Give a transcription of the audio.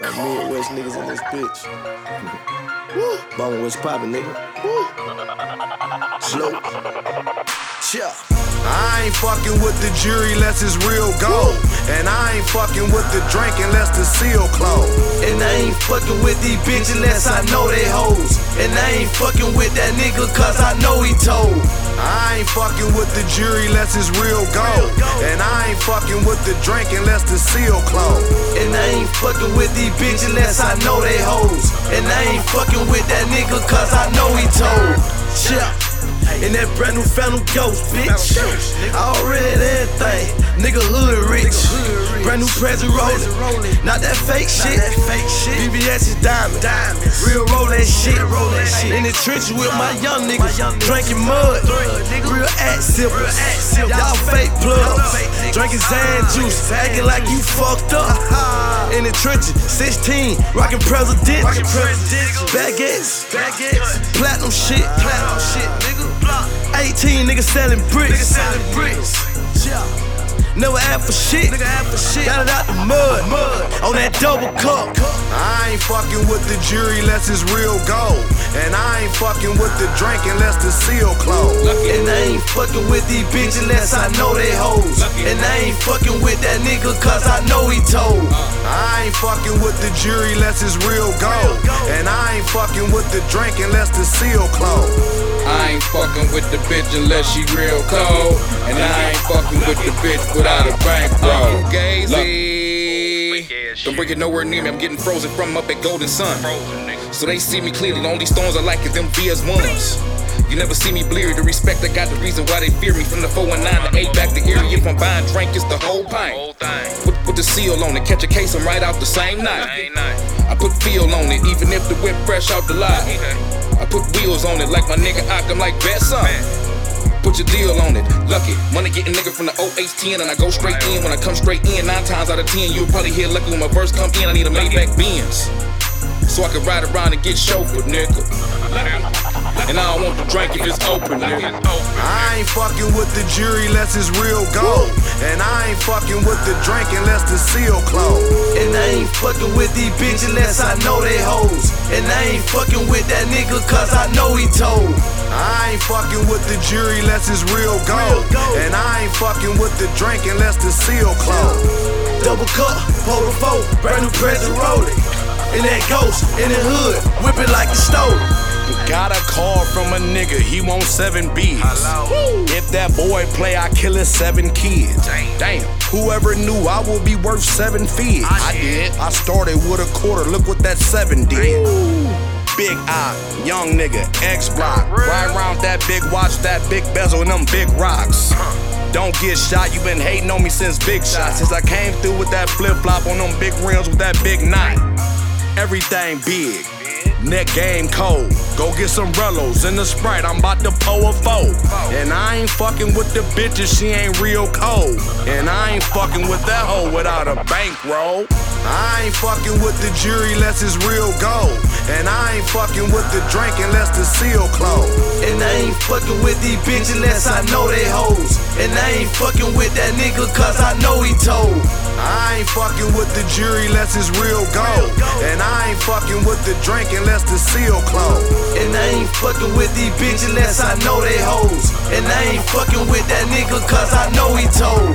Like Midwest niggas in this bitch. Bummer, what's poppin', nigga? Slow. Chill. I ain't fucking with the jury unless it's real gold. And I ain't fucking with the drink unless the seal close. And I ain't fucking with these bitches unless I know they hoes. And I ain't fucking with that nigga cause I know he told. I ain't fucking with the jury unless it's real gold. And I ain't fucking with the drink unless the seal close. And I ain't fucking with these bitches unless I know they hoes. And I ain't fucking with that nigga cause I know he told. Yeah. And that brand new found ghost, bitch. I already had everything. Nigga hood rich. Brand new present rolling. Not that fake shit. BBS is diamond. Real roll that shit. In the trenches with my young niggas. Drinking mud. Real act sippers. Y'all fake plugs. Drinking Zan juice. Acting like you fucked up. In the trenches. 16. Rocking presidents. Baguettes. Platinum shit. 18 niggas selling bricks. Never asked for shit. Got it out the mud. On that double cup. I ain't fucking with the jury unless it's real gold. And I ain't fucking with the drink unless the seal close. And I ain't fucking with these bitches unless I know they hoes. And I ain't fucking with that nigga cause I know he told. I ain't fucking with the jury unless it's real gold. And I ain't fucking with the drink unless the seal close. I ain't fucking with the bitch unless she real cold. And I ain't fucking with the bitch without a bankroll. Gazy. Don't bring it nowhere near me. I'm getting frozen from up at Golden Sun. So they see me clearly. The only stones I like is them VS1s. You never see me bleary. The respect I got, the reason why they fear me. From the 419 to 8 back to Erie. If I'm buying drink, it's the whole pint. Put the seal on it. Catch a case, I'm right out the same night. I put feel on it, even if the whip fresh out the lot. I put wheels on it like my nigga Occam, like Bet's up. Put your deal on it, lucky. Money getting nigga from the OH10 and I go straight in. When I come straight in, 9 times out of 10, you'll probably hear lucky when my verse come in. I need a Maybach Benz so I can ride around and get chauffeured, nigga. And I don't want the drink if it's open, nigga. I ain't fucking with the jury unless it's real gold. And I ain't fucking with the drink unless the seal close. And I ain't fucking with these bitches unless I know they hoes. And I ain't fucking with that nigga cause I know he told. I ain't fucking with the jury unless it's real gold. And I ain't fucking with the drink unless the seal close. Double cup, hold a four, brand new present rolling. And that ghost in the hood, whip it like it's stolen. Got a call from a nigga, he wants 7 B's. If that boy play, I kill his 7 kids. Damn. Whoever knew I would be worth 7 feet. I did. I started with a quarter, look what that 7 did. Big eye, young nigga, X block. Ride around that big watch, that big bezel, and them big rocks. Don't get shot, you been hating on me since big shots. Since I came through with that flip flop on them big rims with that big knot. Everything big. Neck game cold. Go get some Rellos and a Sprite, I'm about to pull a foe. And I ain't fucking with the bitches, she ain't real cold. And I ain't fucking with that hoe without a bankroll. I ain't fucking with the jury unless it's real gold. And I ain't fucking with the drink unless the seal close. And I ain't fucking with these bitches unless I know they hoes. And I ain't fucking with that nigga cause I know he told. I ain't fucking with the jury unless it's real gold. And I ain't fucking with the drink unless the seal close. And I ain't fucking with these bitches unless I know they hoes. And I ain't fucking with that nigga cause I know he told.